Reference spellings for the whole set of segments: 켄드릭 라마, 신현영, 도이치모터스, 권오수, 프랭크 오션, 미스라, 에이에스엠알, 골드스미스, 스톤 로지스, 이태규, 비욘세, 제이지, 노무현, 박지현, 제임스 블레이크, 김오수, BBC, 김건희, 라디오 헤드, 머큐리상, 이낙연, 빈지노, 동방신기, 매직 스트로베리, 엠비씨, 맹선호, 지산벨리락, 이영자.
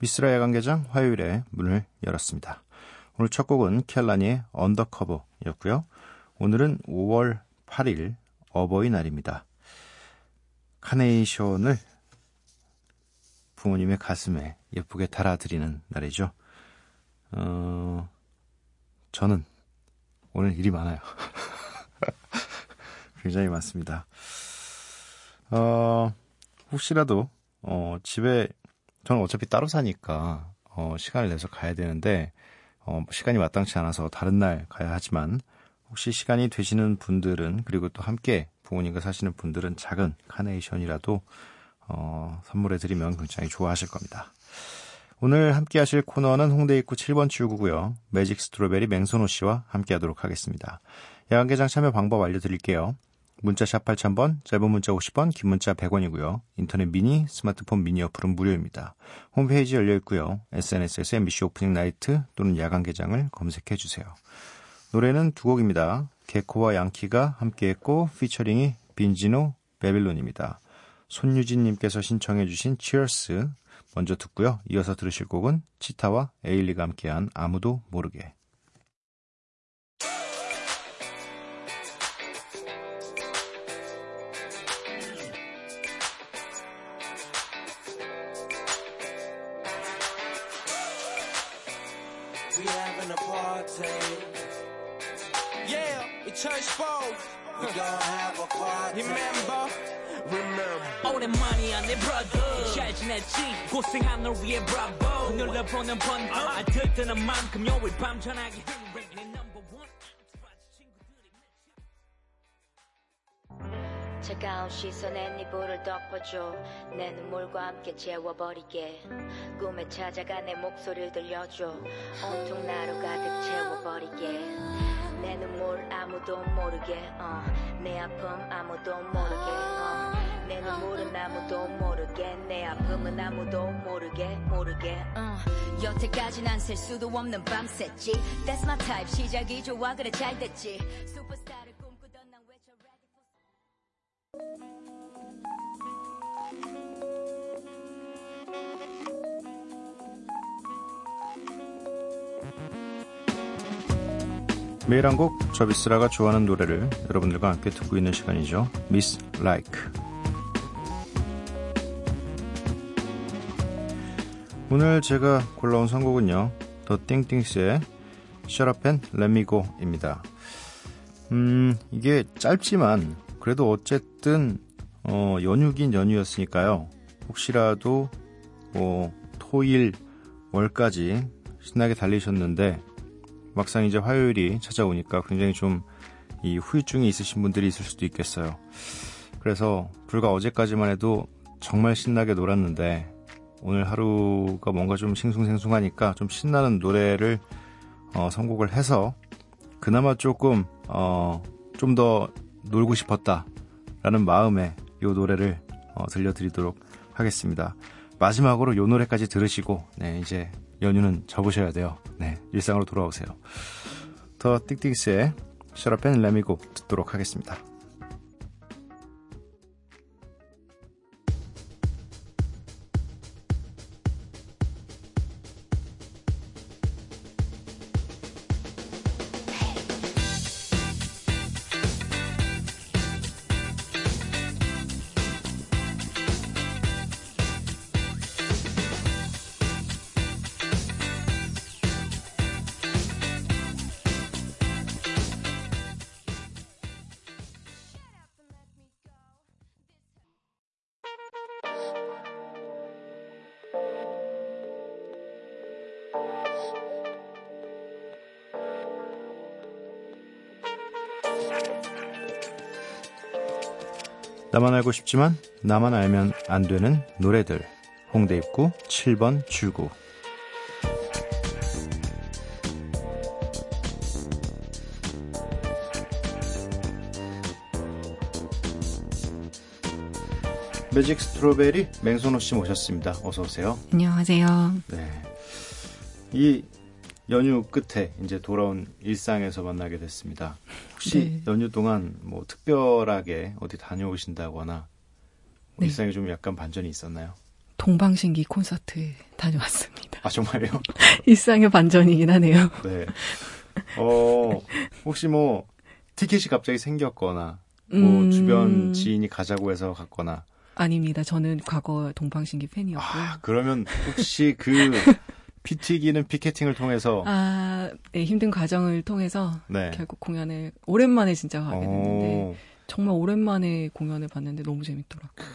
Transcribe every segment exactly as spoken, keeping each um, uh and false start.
미스라 야간개장 화요일에 문을 열었습니다. 오늘 첫 곡은 켈라니의 언더커버였고요. 오늘은 오월 팔일 어버이날입니다. 카네이션을 부모님의 가슴에 예쁘게 달아드리는 날이죠. 어, 저는 오늘 일이 많아요. 굉장히 많습니다. 어, 혹시라도 어, 집에 저는 어차피 따로 사니까 어, 시간을 내서 가야 되는데 어, 시간이 마땅치 않아서 다른 날 가야 하지만 혹시 시간이 되시는 분들은 그리고 또 함께 부모님과 사시는 분들은 작은 카네이션이라도 어, 선물해드리면 굉장히 좋아하실 겁니다. 오늘 함께 하실 코너는 홍대 입구 칠 번 출구고요. 매직 스트로베리 맹선호 씨와 함께 하도록 하겠습니다. 야간개장 참여 방법 알려드릴게요. 문자 샵 팔천 번, 짧은 문자 오십 원, 긴 문자 백 원이고요. 인터넷 미니, 스마트폰 미니 어플은 무료입니다. 홈페이지 열려있고요. 에스엔에스에서 엠비씨 오프닝 나이트 또는 야간개장을 검색해주세요. 노래는 두 곡입니다. 개코와 양키가 함께했고 피처링이 빈지노, 베빌론입니다. 손유진님께서 신청해주신 Cheers 먼저 듣고요. 이어서 들으실 곡은 치타와 에일리가 함께한 아무도 모르게. 차가운 시선에 네 볼을 덮어줘 내 눈물과 함께 재워버리게 꿈에 찾아가 내 목소리를 들려줘 온통 나로 가득 채워버리게 내 눈물 아무도 모르게 어. 내 아픔 아무도 모르게 어. 내 눈물은 아무도 모르게 내 아픔은 아무도 모르게 모르게 어. 여태까지 난 셀 수도 없는 밤새지 That's my type 시작이 좋아 그래 잘 됐지 슈퍼스타를 꿈꾸던 난 왜 저 ready for 매일 한 곡, 저 미스라가 좋아하는 노래를 여러분들과 함께 듣고 있는 시간이죠. 미스 라이크. 오늘 제가 골라온 선곡은요. 더 띵띵스의 Shut Up and Let Me Go입니다. 음, 이게 짧지만 그래도 어쨌든 어, 연휴긴 연휴였으니까요. 혹시라도 뭐, 토일, 월까지 신나게 달리셨는데 막상 이제 화요일이 찾아오니까 굉장히 좀 이 후유증이 있으신 분들이 있을 수도 있겠어요. 그래서 불과 어제까지만 해도 정말 신나게 놀았는데 오늘 하루가 뭔가 좀 싱숭생숭하니까 좀 신나는 노래를 어, 선곡을 해서 그나마 조금 어, 좀 더 놀고 싶었다라는 마음에 이 노래를 어, 들려드리도록 하겠습니다. 마지막으로 이 노래까지 들으시고 네, 이제 연휴는 접으셔야 돼요. 네, 일상으로 돌아오세요. 더 띡띡스의 Shut Up and Let Me Go 듣도록 하겠습니다. 나만 알고 싶지만 나만 알면 안 되는 노래들. 홍대 입구 칠 번 출구. 매직 스트로베리 맹선호 씨 모셨습니다. 어서 오세요. 안녕하세요. 네. 이 연휴 끝에 이제 돌아온 일상에서 만나게 됐습니다. 혹시 네. 연휴 동안 뭐 특별하게 어디 다녀오신다거나 뭐 네. 일상에 좀 약간 반전이 있었나요? 동방신기 콘서트 다녀왔습니다. 아 정말요? 일상의 반전이긴 하네요. 네. 어 혹시 뭐 티켓이 갑자기 생겼거나 뭐 음... 주변 지인이 가자고 해서 갔거나? 아닙니다. 저는 과거 동방신기 팬이었고요. 아, 그러면 혹시 그 피 튀기는 피케팅을 통해서 아, 네, 힘든 과정을 통해서 네. 결국 공연을 오랜만에 진짜 가게 됐는데 오. 정말 오랜만에 공연을 봤는데 너무 재밌더라고요.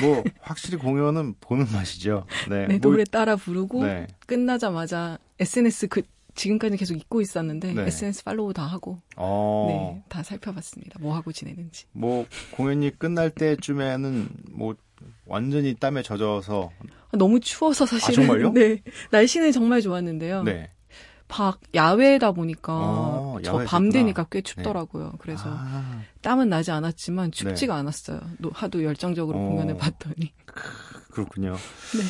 뭐 확실히 공연은 보는 맛이죠. 네, 네 뭐, 노래 따라 부르고 네. 끝나자마자 에스엔에스 그 지금까지 계속 잊고 있었는데 네. 에스엔에스 팔로우 다 하고 어. 네, 다 살펴봤습니다. 뭐 하고 지내는지. 뭐 공연이 끝날 때쯤에는 뭐 완전히 땀에 젖어서 아, 너무 추워서 사실은 아, 정말요? 네 날씨는 정말 좋았는데요. 네. 밖 야외다 보니까 어, 저 밤 되니까 꽤 춥더라고요. 네. 그래서 아. 땀은 나지 않았지만 춥지가 네. 않았어요. 하도 열정적으로 어. 공연을 봤더니 그렇군요. 네.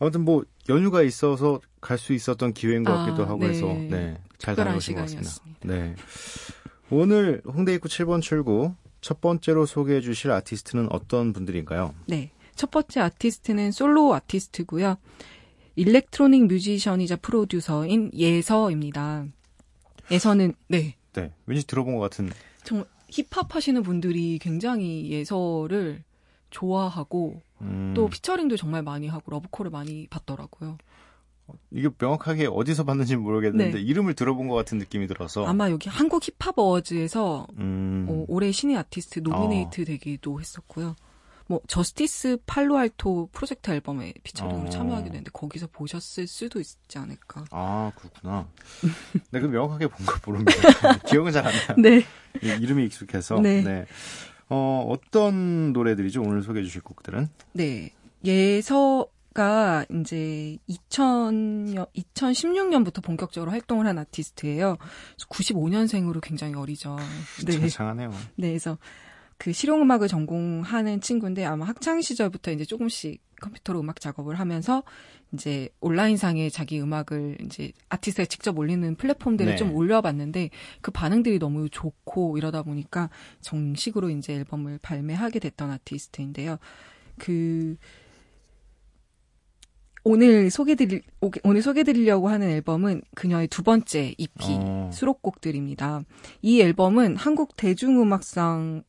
아무튼 뭐 연휴가 있어서 갈 수 있었던 기회인 것 같기도 아, 하고 네. 해서 네, 잘 다녀오신 것 같습니다. 네. 오늘 홍대 입구 칠 번 출구 첫 번째로 소개해 주실 아티스트는 어떤 분들인가요? 네. 첫 번째 아티스트는 솔로 아티스트고요. 일렉트로닉 뮤지션이자 프로듀서인 예서입니다. 예서는 네. 네. 왠지 들어본 것 같은. 정말 힙합 하시는 분들이 굉장히 예서를 좋아하고 음. 또 피처링도 정말 많이 하고 러브콜을 많이 받더라고요. 이게 명확하게 어디서 봤는지 모르겠는데 네. 이름을 들어본 것 같은 느낌이 들어서 아마 여기 한국 힙합 어워즈에서 음. 어, 올해 신인 아티스트 노미네이트 어. 되기도 했었고요. 뭐 저스티스 팔로알토 프로젝트 앨범에 피처링으로 어. 참여하게 됐는데 거기서 보셨을 수도 있지 않을까. 아 그렇구나. 네, 그 명확하게 본 걸 모르는 게 기억은 잘 안 나요. 네. 이름이 익숙해서. 네. 네. 어, 어떤 노래들이죠? 오늘 소개해 주실 곡들은? 네. 예서가 이제 이천십육 년부터 본격적으로 활동을 한 아티스트예요. 구십오 년생으로 굉장히 어리죠. 네. 굉장하네요. 네. 그래서 그 실용음악을 전공하는 친구인데 아마 학창시절부터 이제 조금씩 컴퓨터로 음악 작업을 하면서 이제 온라인상에 자기 음악을 이제 아티스트가 직접 올리는 플랫폼들을 네. 좀 올려봤는데 그 반응들이 너무 좋고 이러다 보니까 정식으로 이제 앨범을 발매하게 됐던 아티스트인데요. 그 오늘 소개드릴 오늘 소개드리려고 하는 앨범은 그녀의 두 번째 이피 어. 수록곡들입니다. 이 앨범은 한국 대중음악상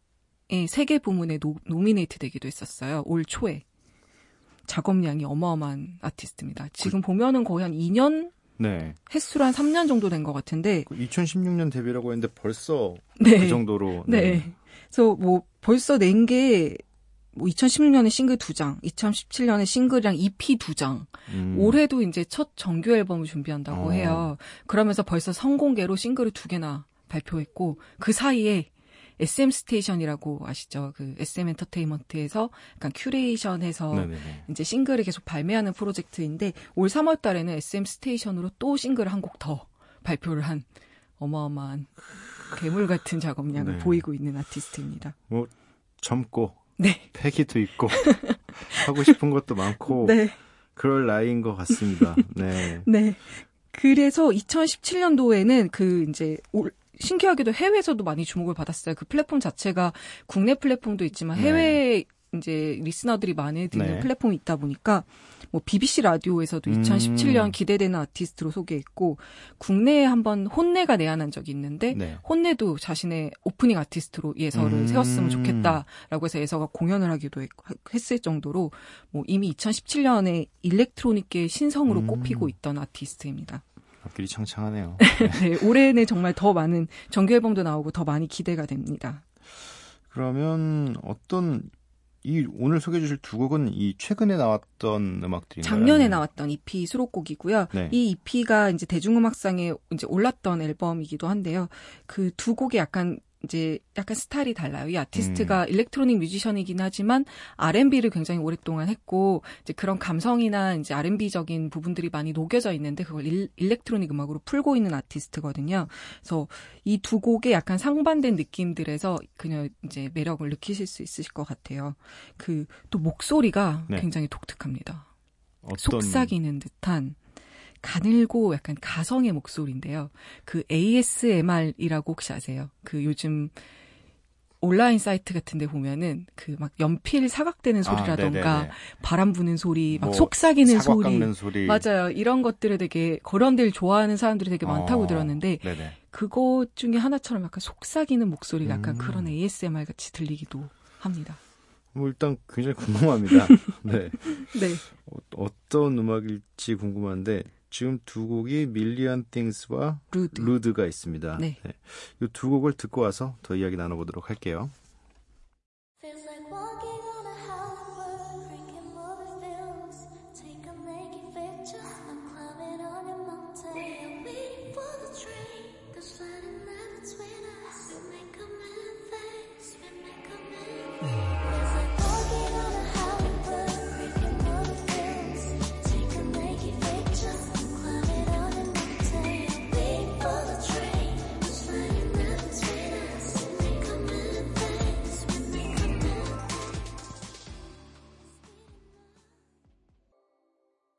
세 개 부문에 노, 노미네이트 되기도 했었어요. 올 초에. 작업량이 어마어마한 아티스트입니다. 지금 그, 보면은 거의 한 이 년? 네. 횟수로 한 삼 년 정도 된 것 같은데. 이천십육 년 데뷔라고 했는데 벌써 네. 그 정도로. 네. 네. 그래서 뭐 벌써 낸 게 뭐 이천십육 년에 싱글 두 장, 이천십칠 년에 싱글이랑 이피 두 장. 음. 올해도 이제 첫 정규 앨범을 준비한다고 어. 해요. 그러면서 벌써 선공개로 싱글을 두 개나 발표했고 그 사이에 에스엠 스테이션이라고 아시죠? 그 에스엠 엔터테인먼트에서 약간 큐레이션해서 네네네. 이제 싱글을 계속 발매하는 프로젝트인데 올 삼월 달에는 에스엠 스테이션으로 또 싱글을 한 곡 더 발표를 한 어마어마한 괴물 같은 작업량을 네. 보이고 있는 아티스트입니다. 뭐 젊고 네. 패기도 있고 하고 싶은 것도 많고 네. 그럴 나이인 것 같습니다. 네. 네. 그래서 이천십칠 년도에는 그 이제 올 신기하게도 해외에서도 많이 주목을 받았어요. 그 플랫폼 자체가 국내 플랫폼도 있지만 해외 네. 이제 리스너들이 많이 듣는 네. 플랫폼이 있다 보니까 뭐 비비씨 라디오에서도 음. 이천십칠 년 기대되는 아티스트로 소개했고 국내에 한번 혼내가 내한한 적이 있는데 네. 혼내도 자신의 오프닝 아티스트로 예서를 음. 세웠으면 좋겠다라고 해서 예서가 공연을 하기도 했, 했을 정도로 뭐 이미 이천십칠 년에 일렉트로닉계의 신성으로 음. 꼽히고 있던 아티스트입니다. 앞길이 창창하네요. 네. 네, 올해는 정말 더 많은 정규 앨범도 나오고 더 많이 기대가 됩니다. 그러면 어떤 이 오늘 소개해 주실 두 곡은 이 최근에 나왔던 음악들인가요? 작년에 나왔던 이피 수록곡이고요. 네. 이 이피가 이제 대중음악상에 이제 올랐던 앨범이기도 한데요. 그 두 곡이 약간 이제 약간 스타일이 달라요. 이 아티스트가 음. 일렉트로닉 뮤지션이긴 하지만 알앤비를 굉장히 오랫동안 했고 이제 그런 감성이나 이제 알앤비적인 부분들이 많이 녹여져 있는데 그걸 일, 일렉트로닉 음악으로 풀고 있는 아티스트거든요. 그래서 이 두 곡의 약간 상반된 느낌들에서 그냥 이제 매력을 느끼실 수 있으실 것 같아요. 그 또 목소리가 네. 굉장히 독특합니다. 어떤... 속삭이는 듯한 가늘고 약간 가성의 목소리인데요. 그 에이에스엠알이라고 혹시 아세요? 그 요즘 온라인 사이트 같은 데 보면은 그 막 연필 사각대는 소리라던가 아, 바람 부는 소리, 막 뭐, 속삭이는 소리. 소리. 맞아요. 이런 것들을 되게 거런들 좋아하는 사람들이 되게 많다고 어, 들었는데 네네. 그것 중에 하나처럼 약간 속삭이는 목소리가 약간 음. 그런 에이에스엠알 같이 들리기도 합니다. 뭐 일단 굉장히 궁금합니다. 네. 네. 어, 어떤 음악일지 궁금한데 지금 두 곡이 밀리언 띵스와 루드. 루드가 있습니다. 네. 네. 이 두 곡을 듣고 와서 더 이야기 나눠보도록 할게요.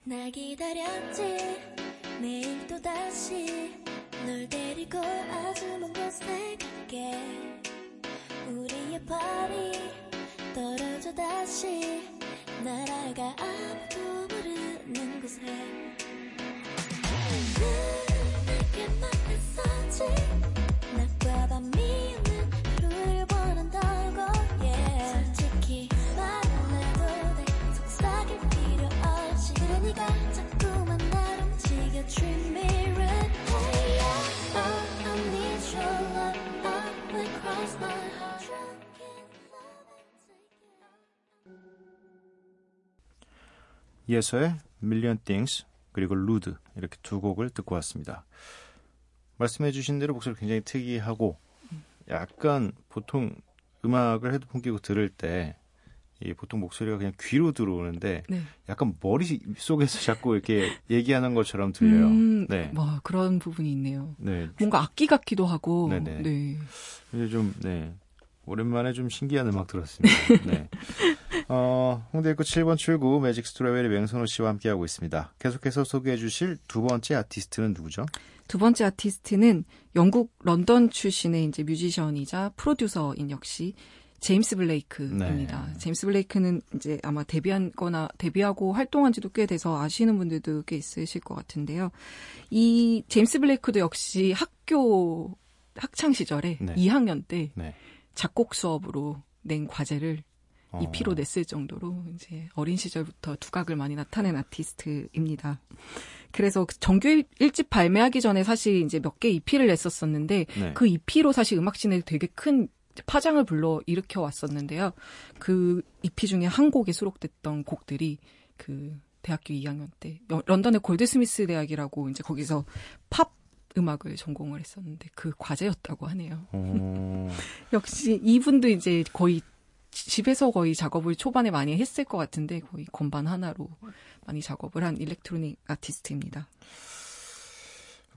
나 기다렸지 내일 또 다시 널 데리고 아주 먼 곳에 갈게 우리의 파리 떨어져 다시 날아가 아무도 모르는 곳에 넌 내게 맘했었지 낮과 밤이 오는 하루를 원한다고 yeah. 솔직히 말해도 돼 속삭일 필요 없이 그래 니가 자꾸만 날 움직여 Treat me right hey, yeah. Oh, I need your love I will cross my heart 예서의 밀리언 띵스 그리고 루드 이렇게 두 곡을 듣고 왔습니다. 말씀해 주신 대로 목소리 굉장히 특이하고 약간 보통 음악을 헤드폰 끼고 들을 때 이 보통 목소리가 그냥 귀로 들어오는데 네. 약간 머리 속에서 자꾸 이렇게 얘기하는 것처럼 들려요. 음, 네, 뭐 그런 부분이 있네요. 네, 뭔가 악기 같기도 하고. 네네. 네. 이제 좀 네. 오랜만에 좀 신기한 음악 들었습니다. 네. 어, 홍대 입구 칠 번 출구 매직 스트로베리 맹선호 씨와 함께하고 있습니다. 계속해서 소개해 주실 두 번째 아티스트는 누구죠? 두 번째 아티스트는 영국 런던 출신의 이제 뮤지션이자 프로듀서인 역시 제임스 블레이크입니다. 네. 제임스 블레이크는 이제 아마 데뷔한 거나 데뷔하고 활동한 지도 꽤 돼서 아시는 분들도 꽤 있으실 것 같은데요. 이 제임스 블레이크도 역시 학교 학창 시절에 네. 이 학년 때 네. 작곡 수업으로 낸 과제를 어. 이피로 냈을 정도로 이제 어린 시절부터 두각을 많이 나타낸 아티스트입니다. 그래서 정규 일 집 발매하기 전에 사실 이제 몇 개 이피를 냈었었는데 네. 그 이피로 사실 음악씬에 되게 큰 파장을 불러 일으켜 왔었는데요. 그 이피 중에 한 곡에 수록됐던 곡들이 그 대학교 이 학년 때 런던의 골드스미스 대학이라고 이제 거기서 팝 음악을 전공을 했었는데 그 과제였다고 하네요. 역시 이분도 이제 거의 집에서 거의 작업을 초반에 많이 했을 것 같은데 거의 건반 하나로 많이 작업을 한 일렉트로닉 아티스트입니다.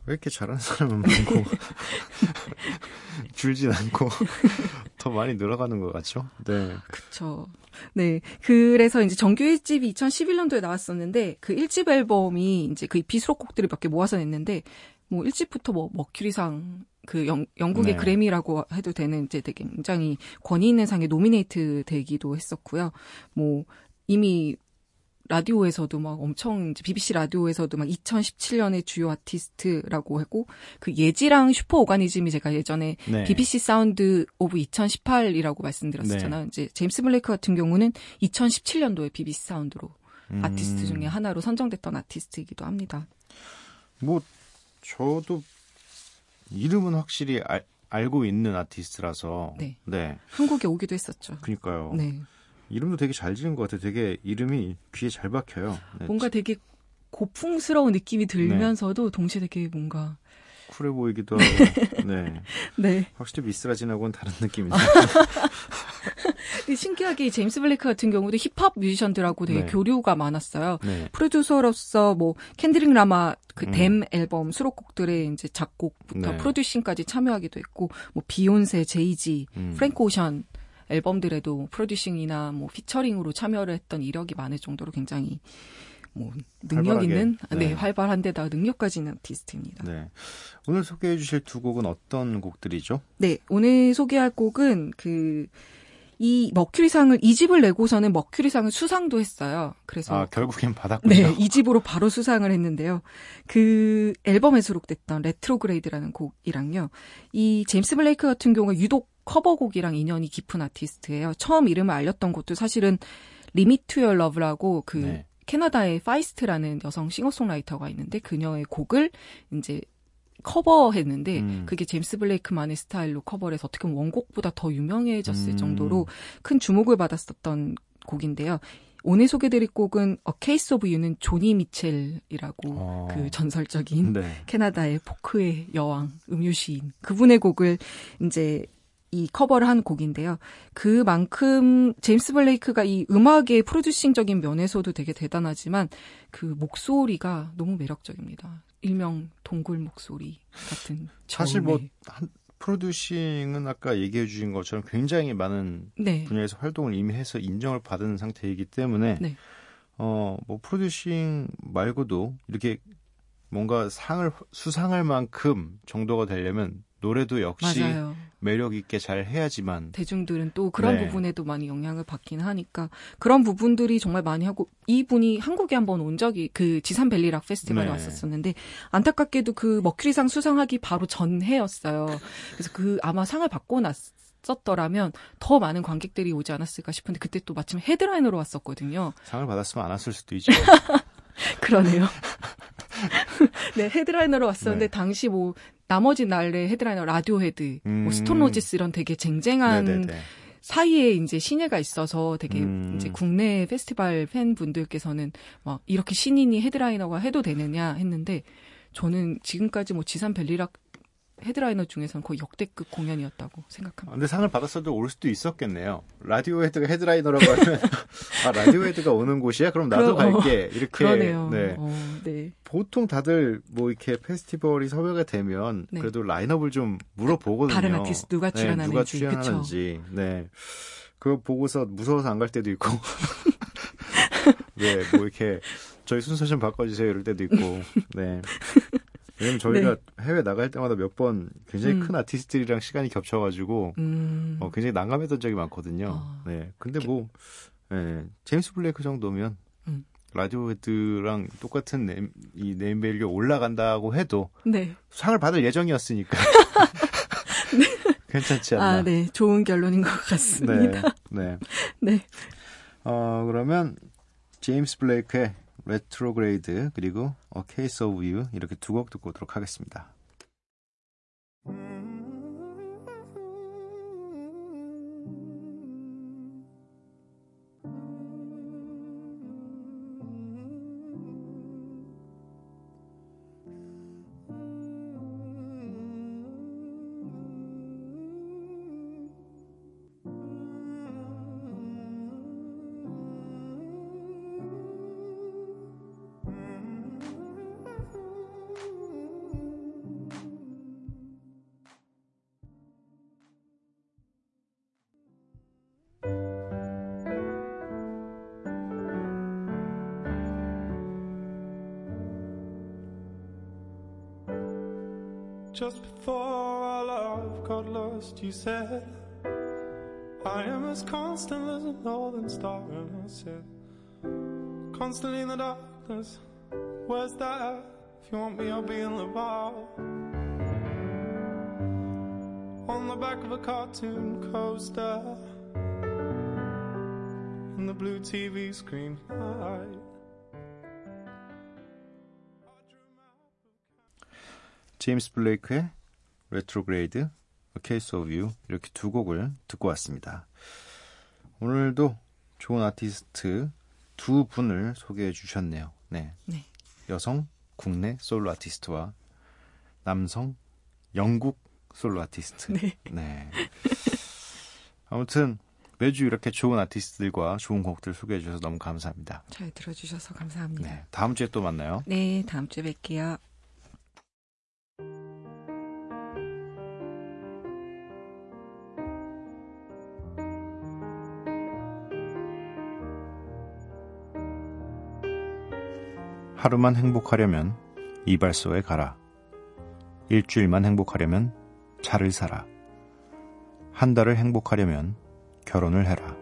왜 이렇게 잘하는 사람은 많고 줄진 않고 더 많이 늘어가는 것 같죠? 네. 그렇죠. 네. 그래서 이제 정규 일 집이 이천십일 년도에 나왔었는데 그 일 집 앨범이 이제 그 이피 수록곡들을 몇 개 모아서 냈는데 뭐 일집부터 뭐 머큐리상 그 영, 영국의 네. 그래미라고 해도 되는 이제 되게 굉장히 권위 있는 상에 노미네이트 되기도 했었고요. 뭐 이미 라디오에서도 막 엄청 이제 비비씨 라디오에서도 막 이천십칠 년의 주요 아티스트라고 했고 그 예지랑 슈퍼 오가니즘이 제가 예전에 네. 비비씨 사운드 오브 이천십팔이라고 말씀드렸었잖아요. 네. 이제 제임스 블레이크 같은 경우는 이천십칠 년도에 비비씨 사운드로 음. 아티스트 중에 하나로 선정됐던 아티스트이기도 합니다. 뭐 저도 이름은 확실히 알, 알고 있는 아티스트라서 네. 네. 한국에 오기도 했었죠. 그러니까요. 네. 이름도 되게 잘 지은 것 같아요. 되게 이름이 귀에 잘 박혀요. 네. 뭔가 되게 고풍스러운 느낌이 들면서도 네. 동시에 되게 뭔가 쿨해 보이기도 하고. 네. 네. 확실히 미스라진하고는 다른 느낌이죠. 신기하게 제임스 블레이크 같은 경우도 힙합 뮤지션들하고 되게 네. 교류가 많았어요. 네. 프로듀서로서 뭐 켄드릭 라마 그 댐 음. 앨범 수록곡들의 이제 작곡부터 네. 프로듀싱까지 참여하기도 했고, 뭐 비욘세, 제이지, 음. 프랭크 오션 앨범들에도 프로듀싱이나 뭐 피처링으로 참여를 했던 이력이 많을 정도로 굉장히 뭐 능력 활발하게. 있는 네. 네, 활발한 데다가 능력까지 있는 아티스트입니다. 네. 오늘 소개해 주실 두 곡은 어떤 곡들이죠? 네. 오늘 소개할 곡은 그 이 머큐리상을 이 집을 내고서는 머큐리상을 수상도 했어요. 그래서 아, 결국엔 받았군요. 네, 이 집으로 바로 수상을 했는데요. 그 앨범에 수록됐던 레트로그레이드라는 곡이랑요. 이 제임스 블레이크 같은 경우가 유독 커버곡이랑 인연이 깊은 아티스트예요. 처음 이름을 알렸던 곳도 사실은 리밋 투 유어 러브라고 그 네. 캐나다의 파이스트라는 여성 싱어송라이터가 있는데 그녀의 곡을 이제 커버했는데 음. 그게 제임스 블레이크만의 스타일로 커버를 해서 어떻게 보면 원곡보다 더 유명해졌을 음. 정도로 큰 주목을 받았었던 곡인데요. 오늘 소개드릴 곡은 A Case of You는 조니 미첼이라고 어. 그 전설적인 네. 캐나다의 포크의 여왕, 음유시인 그분의 곡을 이제 이 커버를 한 곡인데요. 그만큼 제임스 블레이크가 이 음악의 프로듀싱적인 면에서도 되게 대단하지만 그 목소리가 너무 매력적입니다. 일명 동굴 목소리 같은. 사실 뭐 한, 프로듀싱은 아까 얘기해 주신 것처럼 굉장히 많은 네. 분야에서 활동을 이미 해서 인정을 받은 상태이기 때문에 네. 어, 뭐 프로듀싱 말고도 이렇게 뭔가 상을 수상할 만큼 정도가 되려면 노래도 역시 맞아요. 매력 있게 잘 해야지만 대중들은 또 그런 네. 부분에도 많이 영향을 받긴 하니까 그런 부분들이 정말 많이 하고 이분이 한국에 한번 온 적이 그 지산벨리락 페스티벌에 네. 왔었었는데 안타깝게도 그 머큐리상 수상하기 바로 전 해였어요. 그래서 그 아마 상을 받고 났었더라면 더 많은 관객들이 오지 않았을까 싶은데 그때 또 마침 헤드라인으로 왔었거든요. 상을 받았으면 안 왔을 수도 있죠. 그러네요. 네, 헤드라이너로 왔었는데 네. 당시 뭐 나머지 날의 헤드라이너 라디오 헤드, 음. 뭐 스톤 로지스 이런 되게 쟁쟁한 네네네. 사이에 이제 신예가 있어서 되게 음. 이제 국내 페스티벌 팬분들께서는 막 이렇게 신인이 헤드라이너가 해도 되느냐 했는데 저는 지금까지 뭐 지산벨리락 헤드라이너 중에서는 거의 역대급 공연이었다고 생각합니다. 근데 상을 받았어도 올 수도 있었겠네요. 라디오 헤드가 헤드라이너라고 하면 아 라디오 헤드가 오는 곳이야? 그럼 나도 그러, 갈게. 이렇게. 그러네요. 네. 어, 네. 보통 다들 뭐 이렇게 페스티벌이 섭외가 되면 네. 그래도 라인업을 좀 물어보거든요. 다른 아티스트 누가 출연하는지. 네, 누가 출연하는지. 그쵸. 네. 그거 보고서 무서워서 안 갈 때도 있고. 네. 뭐 이렇게 저희 순서 좀 바꿔주세요. 이럴 때도 있고. 네. 왜냐면 저희가 네. 해외 나갈 때마다 몇 번 굉장히 음. 큰 아티스트들이랑 시간이 겹쳐가지고 음. 어, 굉장히 난감했던 적이 많거든요. 어. 네, 근데 뭐 네, 제임스 블레이크 정도면 음. 라디오 헤드랑 똑같은 네임, 이 네임밸류 올라간다고 해도 네. 상을 받을 예정이었으니까 네. 괜찮지 않나. 아, 네, 좋은 결론인 것 같습니다. 네, 네. 네. 어, 그러면 제임스 블레이크의 레트로그레이드 그리고 A Case of You 이렇게 두 곡 듣고 오도록 하겠습니다. Just before our love got lost, you said, I am as constant as a northern star. And I said, constantly in the darkness, where's that? If you want me, I'll be in the bar. On the back of a cartoon coaster, in the blue T V screen light. 제임스 블레이크의 레트로그레이드, A Case of You 이렇게 두 곡을 듣고 왔습니다. 오늘도 좋은 아티스트 두 분을 소개해 주셨네요. 네, 네. 여성 국내 솔로 아티스트와 남성 영국 솔로 아티스트. 네. 네. 아무튼 매주 이렇게 좋은 아티스트들과 좋은 곡들 소개해 주셔서 너무 감사합니다. 잘 들어주셔서 감사합니다. 네, 다음 주에 또 만나요. 네, 다음 주에 뵐게요. 하루만 행복하려면 이발소에 가라. 일주일만 행복하려면 차를 사라. 한 달을 행복하려면 결혼을 해라.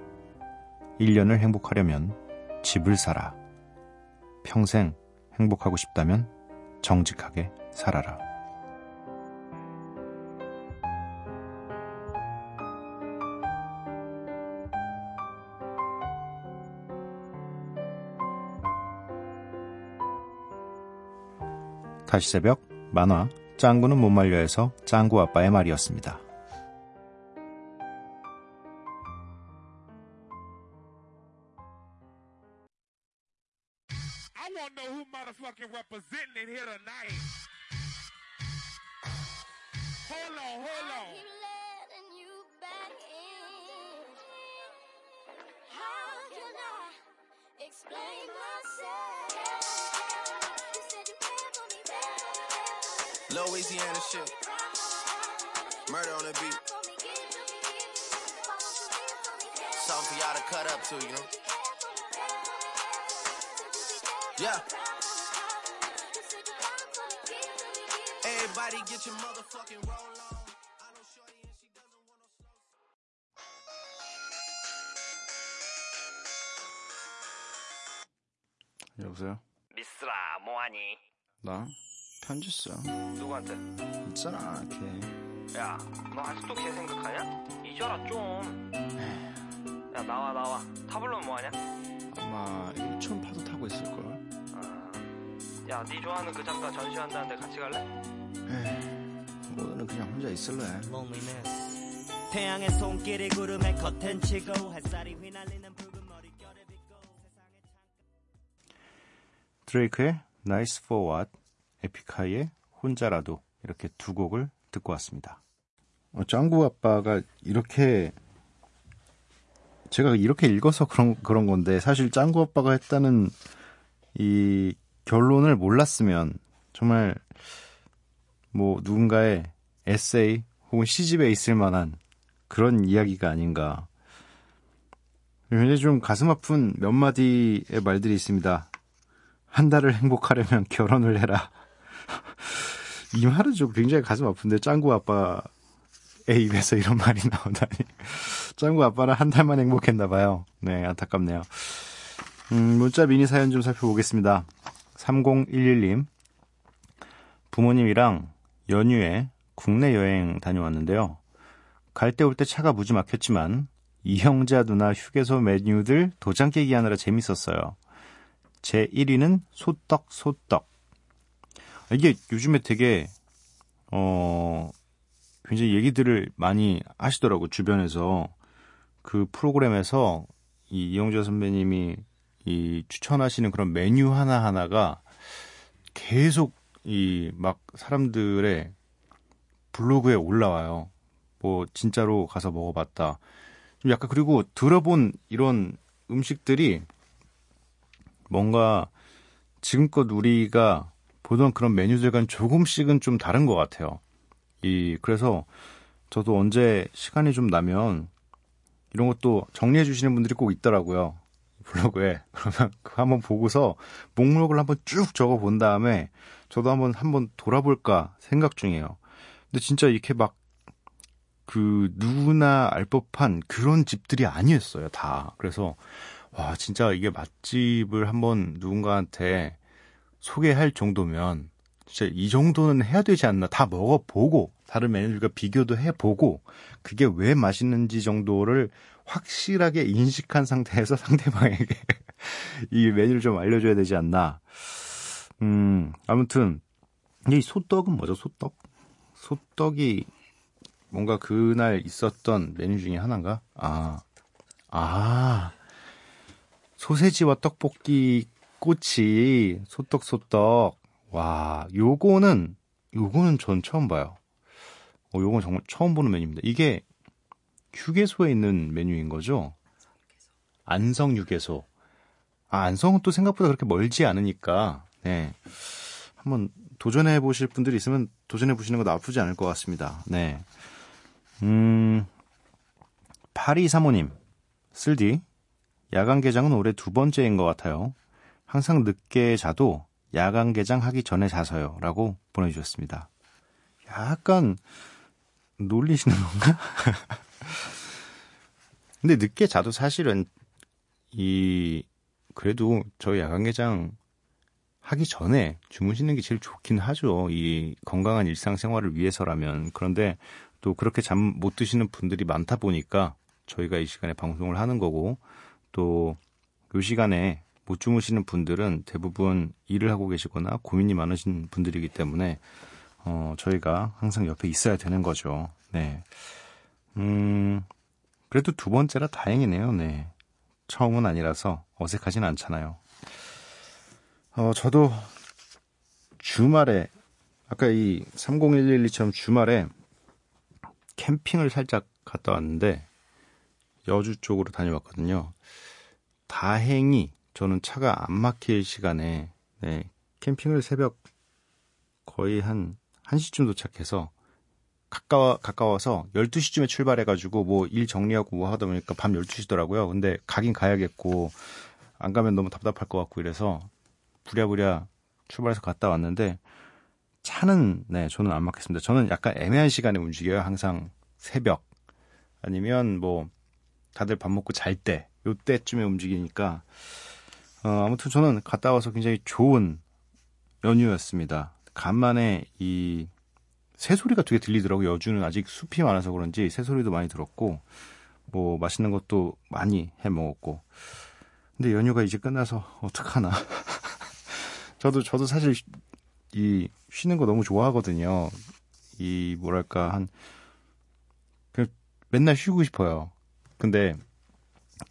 일 년을 행복하려면 집을 사라. 평생 행복하고 싶다면 정직하게 살아라. 다시 새벽 만화 짱구는 못 말려에서 짱구 아빠의 말이었습니다. Louisiana shit. Murder on the beat. Something for y'all to cut up to, you know? Yeah. Everybody get your motherfucking roll on. I know Shorty and she doesn't want no slow. 여보세요? 미스라, 뭐하니? 나? 편지 써. 누구한테? 있잖아, 걔. 야, 너 아직도 걔 생각하냐? 잊어라 좀. 에휴. 야, 나와 나와. 타블로는 뭐하냐? 아마 일촌 파도 타고 있을걸. 아, 야, 네 좋아하는 그 작가 전시한다는데 같이 갈래? 에휴, 오늘은 그냥 혼자 있을래. 태양의 손길이 구름의 커튼 치고 햇살이 휘날리는 붉은 머릿결에 빗고 세상의 창가. 드레이크의 Nice for What? 에픽하이의 혼자라도, 이렇게 두 곡을 듣고 왔습니다. 어, 짱구 아빠가 이렇게, 제가 이렇게 읽어서 그런, 그런 건데, 사실 짱구 아빠가 했다는 이 결론을 몰랐으면 정말 뭐 누군가의 에세이 혹은 시집에 있을 만한 그런 이야기가 아닌가. 굉장히 좀 가슴 아픈 몇 마디의 말들이 있습니다. 한 달을 행복하려면 결혼을 해라. 이 말은 좀 굉장히 가슴 아픈데, 짱구 아빠의 입에서 이런 말이 나오다니. 짱구 아빠는 한 달만 행복했나 봐요. 네, 안타깝네요. 음, 문자 미니 사연 좀 살펴보겠습니다. 삼공일일 님. 부모님이랑 연휴에 국내 여행 다녀왔는데요. 갈 때 올 때 차가 무지 막혔지만 이형자 누나 휴게소 메뉴들 도장 깨기 하느라 재밌었어요. 제 일 위는 소떡, 소떡. 이게 요즘에 되게, 어, 굉장히 얘기들을 많이 하시더라고, 주변에서. 그 프로그램에서 이 이영자 선배님이 이 추천하시는 그런 메뉴 하나하나가 계속 이 막 사람들의 블로그에 올라와요. 뭐, 진짜로 가서 먹어봤다. 좀 약간 그리고 들어본 이런 음식들이 뭔가 지금껏 우리가 보던 그런 메뉴들과는 조금씩은 좀 다른 것 같아요. 이, 그래서 저도 언제 시간이 좀 나면 이런 것도 정리해 주시는 분들이 꼭 있더라고요. 블로그에. 그러면 그거 한번 보고서 목록을 한번 쭉 적어 본 다음에 저도 한번, 한번 돌아볼까 생각 중이에요. 근데 진짜 이렇게 막 그 누구나 알 법한 그런 집들이 아니었어요, 다. 그래서 와, 진짜 이게 맛집을 한번 누군가한테 소개할 정도면 진짜 이 정도는 해야 되지 않나. 다 먹어보고 다른 메뉴들과 비교도 해보고 그게 왜 맛있는지 정도를 확실하게 인식한 상태에서 상대방에게 이 메뉴를 좀 알려줘야 되지 않나. 음, 아무튼 이 소떡은 뭐죠? 소떡? 소떡이 뭔가 그날 있었던 메뉴 중에 하나인가? 아, 아. 소세지와 떡볶이 꼬치, 소떡소떡. 와, 요거는, 요거는 전 처음 봐요. 어, 요건 정말 처음 보는 메뉴입니다. 이게 휴게소에 있는 메뉴인 거죠? 안성 휴게소. 아, 안성은 또 생각보다 그렇게 멀지 않으니까, 네. 한번 도전해 보실 분들이 있으면 도전해 보시는 것도 나쁘지 않을 것 같습니다. 네. 음, 팔이삼오님, 쓸디. 야간 개장은 올해 두 번째인 것 같아요. 항상 늦게 자도 야간 개장하기 전에 자서요. 라고 보내주셨습니다. 약간 놀리시는 건가? 근데 늦게 자도 사실은 이 그래도 저희 야간 개장 하기 전에 주무시는 게 제일 좋긴 하죠. 이 건강한 일상생활을 위해서라면. 그런데 또 그렇게 잠 못 드시는 분들이 많다 보니까 저희가 이 시간에 방송을 하는 거고, 또 이 시간에 못 주무시는 분들은 대부분 일을 하고 계시거나 고민이 많으신 분들이기 때문에 어, 저희가 항상 옆에 있어야 되는 거죠. 네. 음, 그래도 두 번째라 다행이네요. 네. 처음은 아니라서 어색하진 않잖아요. 어, 저도 주말에, 아까 이 삼공일일이처럼 주말에 캠핑을 살짝 갔다 왔는데, 여주 쪽으로 다녀왔거든요. 다행히 저는 차가 안 막힐 시간에, 네, 캠핑을 새벽 거의 한 한 시쯤 도착해서, 가까워, 가까워서 열두 시쯤에 출발해가지고, 뭐 일 정리하고 뭐 하다 보니까 밤 열두 시더라고요. 근데 가긴 가야겠고, 안 가면 너무 답답할 것 같고 이래서, 부랴부랴 출발해서 갔다 왔는데 차는 네 저는 안 막혔습니다. 저는 약간 애매한 시간에 움직여요. 항상 새벽 아니면 뭐 다들 밥 먹고 잘 때 요때쯤에 움직이니까 어, 아무튼 저는 갔다 와서 굉장히 좋은 연휴였습니다. 간만에 이 새소리가 되게 들리더라고요. 여주는 아직 숲이 많아서 그런지 새소리도 많이 들었고 뭐 맛있는 것도 많이 해먹었고 근데 연휴가 이제 끝나서 어떡하나 저도, 저도 사실, 이, 쉬는 거 너무 좋아하거든요. 이, 뭐랄까, 한, 그냥 맨날 쉬고 싶어요. 근데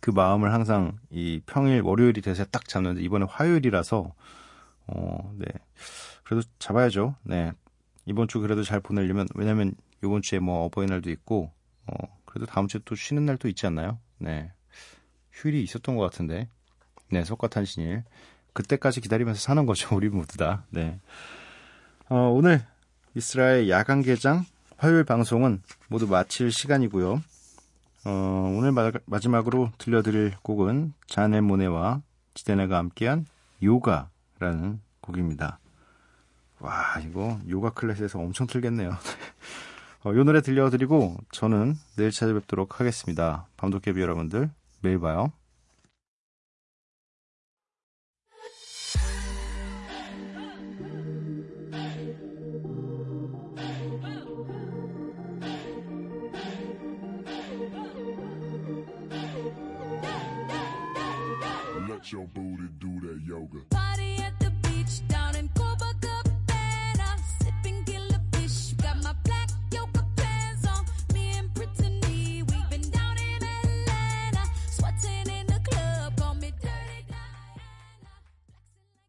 그 마음을 항상 이 평일, 월요일이 돼서 딱 잡는데, 이번에 화요일이라서, 어, 네. 그래도 잡아야죠. 네. 이번 주 그래도 잘 보내려면, 왜냐면 이번 주에 뭐 어버이날도 있고, 어, 그래도 다음 주에 또 쉬는 날도 있지 않나요? 네. 휴일이 있었던 것 같은데. 네, 석가탄신일. 그때까지 기다리면서 사는 거죠. 우리 모두 다. 네. 어, 오늘 이스라엘 야간 개장 화요일 방송은 모두 마칠 시간이고요. 어, 오늘 마, 마지막으로 들려드릴 곡은 자넬 모네와 지데네가 함께한 요가라는 곡입니다. 와, 이거 요가 클래스에서 엄청 틀겠네요. 어, 요 노래 들려드리고 저는 내일 찾아뵙도록 하겠습니다. 밤도깨비 여러분들 매일 봐요. Your booty do that yoga. Party.